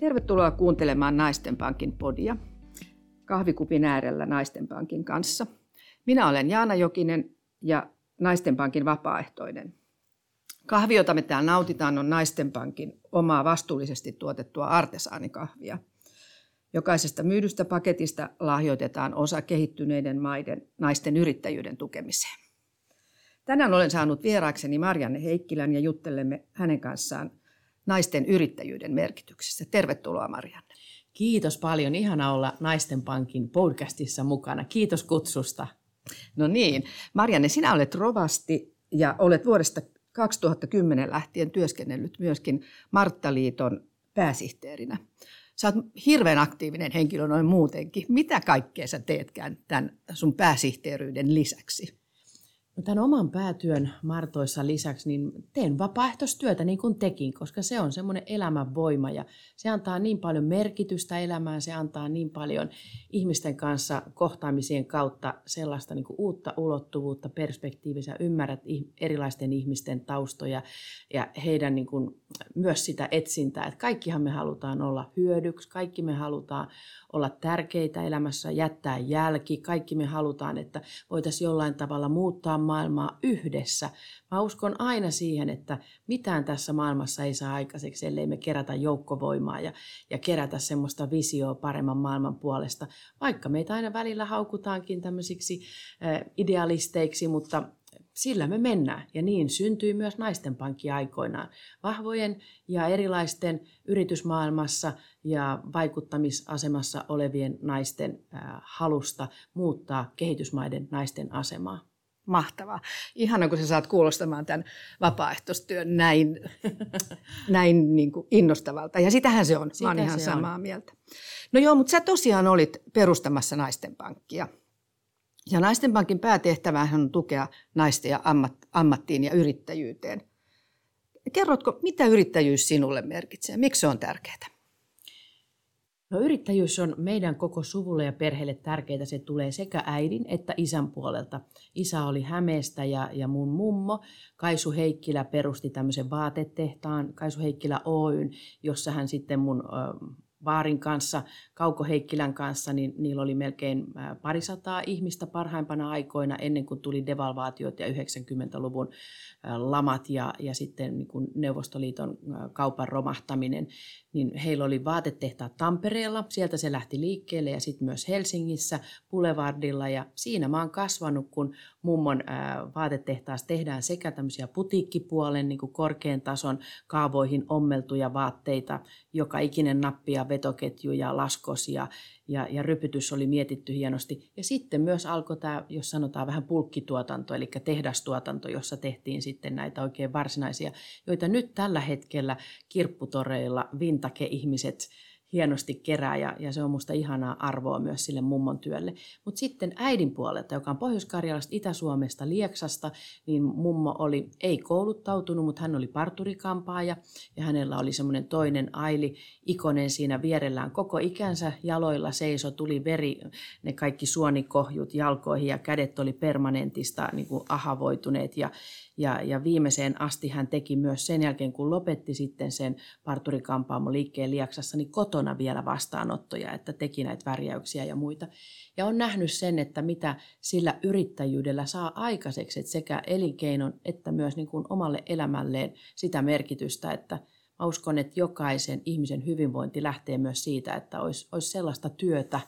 Tervetuloa kuuntelemaan Naistenpankin podia kahvikupin äärellä Naistenpankin kanssa. Minä olen Jaana Jokinen ja Naistenpankin vapaaehtoinen. Kahvi, jota me täällä nautitaan, on Naistenpankin omaa vastuullisesti tuotettua artesaanikahvia. Jokaisesta myydystä paketista lahjoitetaan osa kehittyneiden maiden naisten yrittäjyyden tukemiseen. Tänään olen saanut vieraakseni Marianne Heikkilän ja juttelemme hänen kanssaan naisten yrittäjyyden merkityksestä. Tervetuloa, Marianne. Kiitos paljon. Ihana olla Naistenpankin podcastissa mukana. Kiitos kutsusta. No niin. Marianne, sinä olet rovasti ja olet vuodesta 2010 lähtien työskennellyt myöskin Marttaliiton pääsihteerinä. Sä oot hirveän aktiivinen henkilö noin muutenkin. Mitä kaikkea sä teetkään tämän sun pääsihteeryyden lisäksi? Tämän oman päätyön Martoissa lisäksi niin teen vapaaehtoistyötä niin kuin tekin, koska se on semmoinen elämänvoima ja se antaa niin paljon merkitystä elämään, se antaa niin paljon ihmisten kanssa kohtaamisien kautta sellaista niin kuin uutta ulottuvuutta, perspektiiviä, sä ymmärrät erilaisten ihmisten taustoja ja heidän niin kuin myös sitä etsintää, että kaikkihan me halutaan olla hyödyksi, kaikki me halutaan olla tärkeitä elämässä, jättää jälki, kaikki me halutaan, että voitaisiin jollain tavalla muuttaa maailmaa yhdessä. Mä uskon aina siihen, että mitään tässä maailmassa ei saa aikaiseksi, ellei me kerätä joukkovoimaa ja kerätä semmoista visioa paremman maailman puolesta, vaikka meitä aina välillä haukutaankin tämmöisiksi idealisteiksi, mutta sillä me mennään ja niin syntyi myös Naistenpankki aikoinaan vahvojen ja erilaisten yritysmaailmassa ja vaikuttamisasemassa olevien naisten halusta muuttaa kehitysmaiden naisten asemaa. Mahtavaa. Ihana, kun sä saat kuulostamaan tämän vapaaehtoistyön näin niin kuin innostavalta. Ja sitähän se on. Sitä mä oon ihan samaa mieltä. No joo, mutta sä tosiaan olit perustamassa Naistenpankkia. Ja Naistenpankin päätehtävähän on tukea naisten ja ammattiin ja yrittäjyyteen. Kerrotko, mitä yrittäjyys sinulle merkitsee? Miksi se on tärkeää? No, yrittäjyys on meidän koko suvulle ja perheelle tärkeää. Se tulee sekä äidin että isän puolelta. Isä oli Hämeestä ja mun mummo Kaisu Heikkilä perusti tämmöisen vaatetehtaan, Kaisu Heikkilä Oyn, jossa hän sitten mun vaarin kanssa, Kauko Heikkilän kanssa, niin niillä oli melkein 200 ihmistä parhaimpana aikoina ennen kuin tuli devalvaatiot ja 90-luvun lamat ja sitten niin kuin Neuvostoliiton kaupan romahtaminen. Niin heillä oli vaatetehtaat Tampereella, sieltä se lähti liikkeelle ja sitten myös Helsingissä Boulevardilla ja siinä mä oon kasvanut, kun mummon vaatetehtaassa tehdään sekä tämmöisiä putiikkipuolen niin kuin korkean tason kaavoihin ommeltuja vaatteita, joka ikinen nappi ja vetoketju ja laskos ja rypytys oli mietitty hienosti. Ja sitten myös alkoi tämä, jos sanotaan vähän pulkkituotanto, eli tehdastuotanto, jossa tehtiin sitten näitä oikein varsinaisia, joita nyt tällä hetkellä kirpputoreilla vintage-ihmiset hienosti kerää ja se on musta ihanaa arvoa myös sille mummon työlle. Mutta sitten äidin puolelta, joka on Pohjois-Karjalasta, Itä-Suomesta, Lieksasta, niin mummo oli, ei kouluttautunut, mutta hän oli parturikampaaja ja hänellä oli semmoinen toinen Aili Ikonen siinä vierellään koko ikänsä, jaloilla seiso, tuli veri, ne kaikki suonikohjut jalkoihin ja kädet oli permanentista niin kuin ahavoituneet ja viimeiseen asti hän teki myös sen jälkeen, kun lopetti sitten sen parturikampaamo liikkeen Lieksassa, niin kotona vielä vastaanottoja, että teki näitä värjäyksiä ja muita. Ja on nähnyt sen, että mitä sillä yrittäjyydellä saa aikaiseksi, että sekä elinkeinon että myös niin kuin omalle elämälleen sitä merkitystä, että mä uskon, että jokaisen ihmisen hyvinvointi lähtee myös siitä, että olisi sellaista työtä,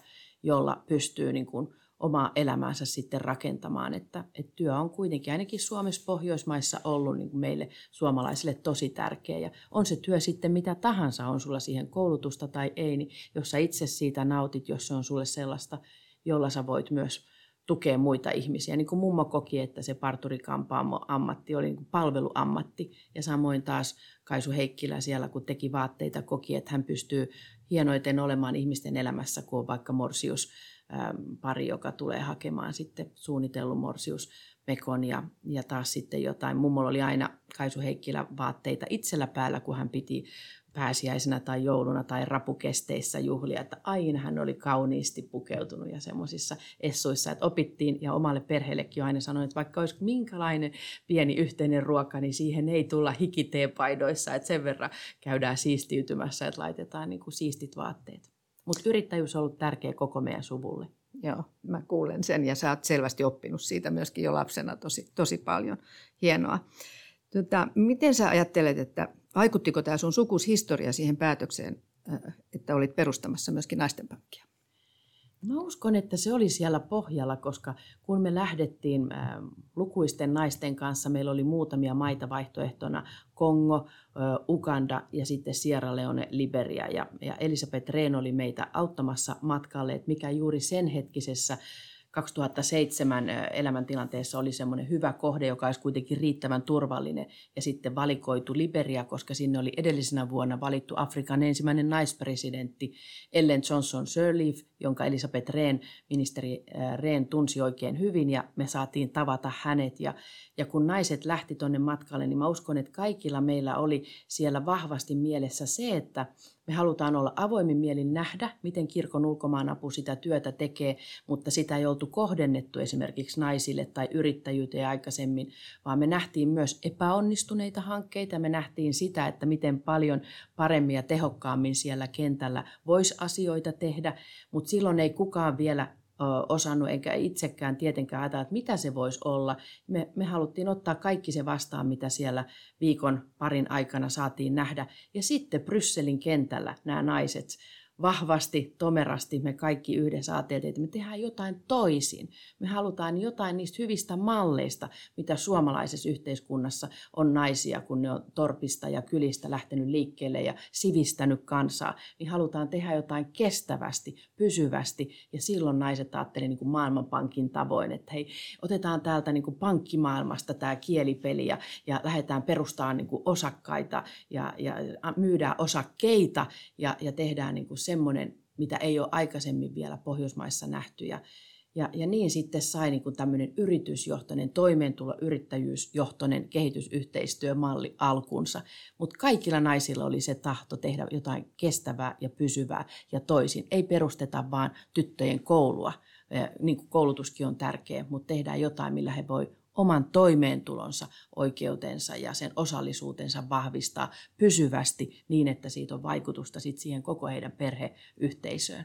jolla pystyy niin kuin omaa elämäänsä sitten rakentamaan, että työ on kuitenkin ainakin Suomessa, Pohjoismaissa ollut niin kuin meille suomalaisille tosi tärkeä ja on se työ sitten mitä tahansa, on sulla siihen koulutusta tai ei, niin jos sä itse siitä nautit, jos se on sulle sellaista, jolla sä voit myös tukea muita ihmisiä. Niin kuin mummo koki, että se parturikampaamo-ammatti oli niin kuin palveluammatti ja samoin taas Kaisu Heikkilä siellä, kun teki vaatteita, koki, että hän pystyy hienoiten olemaan ihmisten elämässä, kun on vaikka Morsius pari, joka tulee hakemaan sitten suunnitellut morsiuspekon ja taas sitten jotain. Mummolla oli aina Kaisu Heikkilä vaatteita itsellä päällä, kun hän piti pääsiäisenä tai jouluna tai rapukesteissä juhlia, että aina hän oli kauniisti pukeutunut ja semmoisissa essuissa, että opittiin ja omalle perheellekin aina sanoin, että vaikka olisi minkälainen pieni yhteinen ruoka, niin siihen ei tulla hikiteepaidoissa, että sen verran käydään siistiytymässä, että laitetaan niin kuin siistit vaatteet. Mutta yrittäjyys on ollut tärkeä koko meidän suvulle. Joo, mä kuulen sen ja sä oot selvästi oppinut siitä myöskin jo lapsena tosi paljon. Hienoa. Miten sä ajattelet, että vaikuttiko tämä sun sukushistoria siihen päätökseen, että olit perustamassa myöskin Naistenpankkia? Mä uskon, että se oli siellä pohjalla, koska kun me lähdettiin lukuisten naisten kanssa, meillä oli muutamia maita vaihtoehtona, Kongo, Uganda ja sitten Sierra Leone, Liberia. Ja Elisabeth Rehn oli meitä auttamassa matkalle, että mikä juuri sen hetkisessä 2007 elämäntilanteessa oli semmoinen hyvä kohde, joka olisi kuitenkin riittävän turvallinen ja sitten valikoitu Liberia, koska sinne oli edellisenä vuonna valittu Afrikan ensimmäinen naispresidentti Ellen Johnson Sirleaf, jonka Elisabeth Rehn, ministeri Rehn tunsi oikein hyvin ja me saatiin tavata hänet ja kun naiset lähti tonne matkalle, niin mä uskon, että kaikilla meillä oli siellä vahvasti mielessä se, että me halutaan olla avoimin mielin nähdä, miten kirkon ulkomaanapu sitä työtä tekee, mutta sitä ei oltu kohdennettu esimerkiksi naisille tai yrittäjyyteen aikaisemmin, vaan me nähtiin myös epäonnistuneita hankkeita. Me nähtiin sitä, että miten paljon paremmin ja tehokkaammin siellä kentällä voisi asioita tehdä, mutta silloin ei kukaan vielä osannut eikä itsekään tietenkään ajatella, että mitä se voisi olla. Me haluttiin ottaa kaikki se vastaan, mitä siellä viikon parin aikana saatiin nähdä. Ja sitten Brysselin kentällä nämä naiset vahvasti, tomerasti me kaikki yhdessä ajateltiin, että me tehdään jotain toisin. Me halutaan jotain niistä hyvistä malleista, mitä suomalaisessa yhteiskunnassa on naisia, kun ne on torpista ja kylistä lähtenyt liikkeelle ja sivistänyt kansaa. Niin halutaan tehdä jotain kestävästi, pysyvästi ja silloin naiset ajattelivat niin kuin Maailmanpankin tavoin, että hei, otetaan täältä niin kuin pankkimaailmasta tämä kielipeli ja lähdetään perustamaan niin kuin osakkaita ja myydään osakkeita ja tehdään niin kuin semmoinen, mitä ei ole aikaisemmin vielä Pohjoismaissa nähty. Ja niin sitten sai niin kuin tämmöinen yritysjohtoinen, toimeentuloyrittäjyysjohtoinen kehitysyhteistyömalli alkunsa. Mutta kaikilla naisilla oli se tahto tehdä jotain kestävää ja pysyvää ja toisin. Ei perusteta vaan tyttöjen koulua, niin kuin koulutuskin on tärkeä, mutta tehdään jotain, millä he voi oman toimeentulonsa, oikeutensa ja sen osallisuutensa vahvistaa pysyvästi niin, että siitä on vaikutusta sit siihen koko heidän perheyhteisöön.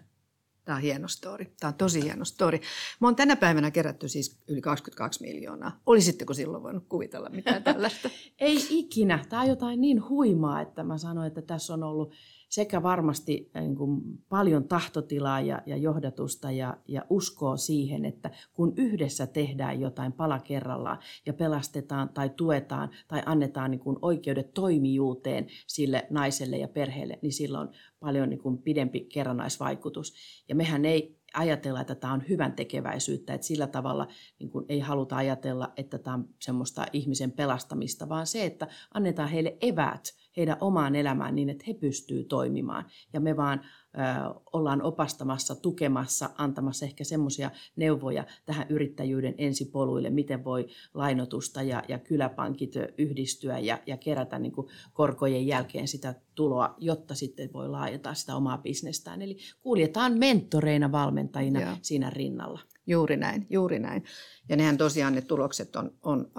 Tämä on hieno story. Tämä on tosi hieno story. Me on tänä päivänä kerätty siis yli 22 miljoonaa. Olisitteko silloin voinut kuvitella mitään tällaista? Ei ikinä. Tämä on jotain niin huimaa, että mä sanoin, että tässä on ollut sekä varmasti niin kuin paljon tahtotilaa ja johdatusta ja uskoa siihen, että kun yhdessä tehdään jotain pala kerrallaan ja pelastetaan tai tuetaan tai annetaan niin kuin oikeudet toimijuuteen sille naiselle ja perheelle, niin sillä on paljon niin kuin pidempi kerrannaisvaikutus. Ja mehän ei ajatella, että tämä on hyvän tekeväisyyttä, että sillä tavalla niin kuin ei haluta ajatella, että tämä on semmoista ihmisen pelastamista, vaan se, että annetaan heille eväät heidän omaan elämään niin, että he pystyvät toimimaan. Ja me vaan ollaan opastamassa, tukemassa, antamassa ehkä semmoisia neuvoja tähän yrittäjyyden ensipoluille, miten voi lainotusta ja kyläpankit yhdistyä ja kerätä niin kuin korkojen jälkeen sitä tuloa, jotta sitten voi laajentaa sitä omaa bisnestään. Eli kuljetaan mentoreina, valmentajina siinä rinnalla. Juuri näin, juuri näin. Ja nehän tosiaan ne tulokset on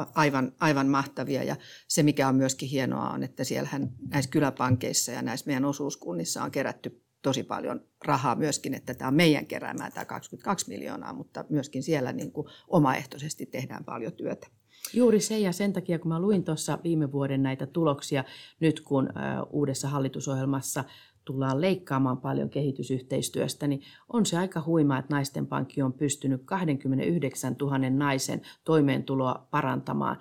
aivan mahtavia ja se mikä on myöskin hienoa on, että siellähän näissä kyläpankeissa ja näissä meidän osuuskunnissa on kerätty tosi paljon rahaa myöskin, että tämä on meidän keräämää tämä 22 miljoonaa, mutta myöskin siellä niin kuin omaehtoisesti tehdään paljon työtä. Juuri se ja sen takia, kun mä luin tuossa viime vuoden näitä tuloksia, nyt kun uudessa hallitusohjelmassa tullaan leikkaamaan paljon kehitysyhteistyöstä, niin on se aika huimaa, että Naistenpankki on pystynyt 29 000 naisen toimeentuloa parantamaan,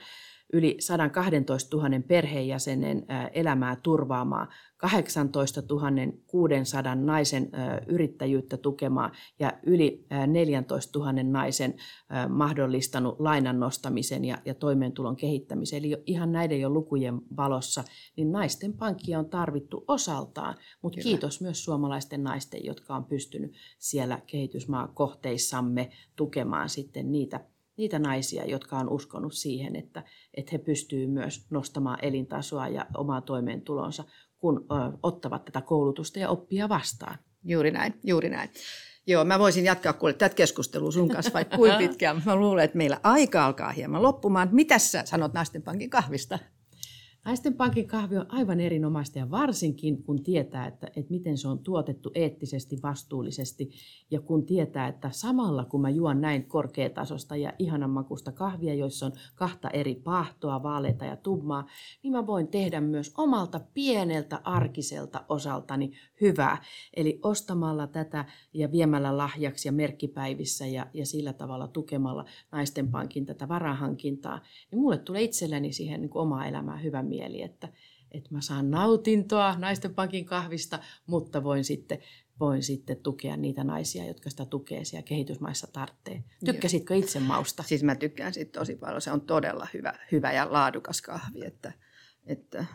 yli 112 000 perheenjäsenen elämää turvaamaan, 18 600 naisen yrittäjyyttä tukemaan ja yli 14 000 naisen mahdollistanut lainan nostamisen ja toimeentulon kehittämisen. Eli ihan näiden jo lukujen valossa, niin naisten pankkia on tarvittu osaltaan, mutta kiitos myös suomalaisten naisten, jotka on pystynyt siellä kehitysmaakohteissamme tukemaan sitten niitä naisia, jotka on uskonut siihen, että he pystyvät myös nostamaan elintasoa ja omaa toimeentulonsa, kun ottavat tätä koulutusta ja oppia vastaan. Juuri näin, juuri näin. Joo, mä voisin jatkaa kuule tätä keskustelua sun kanssa vaikka kuinka pitkään. Mä luulen, että meillä aika alkaa hieman loppumaan. Mitä sä sanot Naistenpankin kahvista? Naistenpankin kahvi on aivan erinomaista ja varsinkin kun tietää, että miten se on tuotettu eettisesti, vastuullisesti ja kun tietää, että samalla kun mä juon näin korkeatasosta ja ihanan makusta kahvia, joissa on kahta eri paahtoa, vaaleita ja tummaa, niin mä voin tehdä myös omalta pieneltä arkiselta osaltani hyvää. Eli ostamalla tätä ja viemällä lahjaksi ja merkkipäivissä ja sillä tavalla tukemalla Naistenpankin tätä varahankintaa, niin mulle tulee itselleni siihen niin kuin omaa elämää hyvä mieli, että mä saan nautintoa Naistenpankin kahvista, mutta voin sitten tukea niitä naisia, jotka sitä tukee siellä kehitysmaissa tarvitsee. Tykkäsitkö itse mausta? Siis mä tykkään siitä tosi paljon. Se on todella hyvä ja laadukas kahvi, että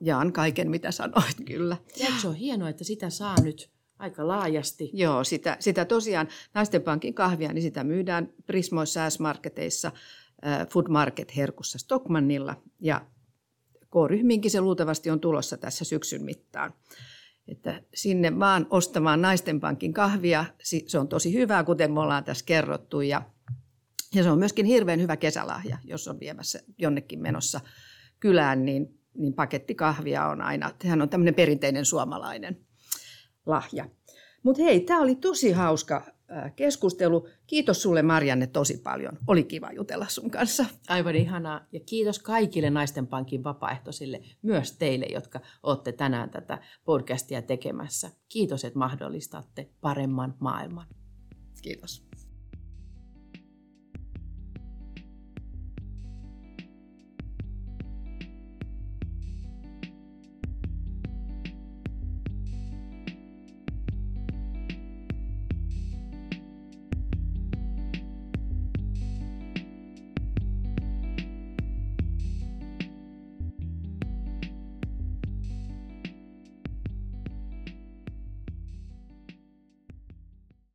jaan kaiken, mitä sanoit kyllä. Ja se on hienoa, että sitä saa nyt aika laajasti. Joo, sitä tosiaan Naistenpankin kahvia, niin sitä myydään Prismoissa, S-marketeissa, Food Market Herkussa Stockmannilla ja K-ryhmiinkin se luultavasti on tulossa tässä syksyn mittaan. Että sinne vaan ostamaan Naistenpankin kahvia, se on tosi hyvää, kuten me ollaan tässä kerrottu ja se on myöskin hirveän hyvä kesälahja, jos on viemässä jonnekin menossa kylään, niin paketti kahvia on aina, sehän on tämmöinen perinteinen suomalainen lahja. Mutta hei, tämä oli tosi hauska keskustelu. Kiitos sulle Marianne tosi paljon. Oli kiva jutella sun kanssa. Aivan ihanaa ja kiitos kaikille Naistenpankin vapaaehtoisille, myös teille, jotka olette tänään tätä podcastia tekemässä. Kiitos, että mahdollistatte paremman maailman. Kiitos.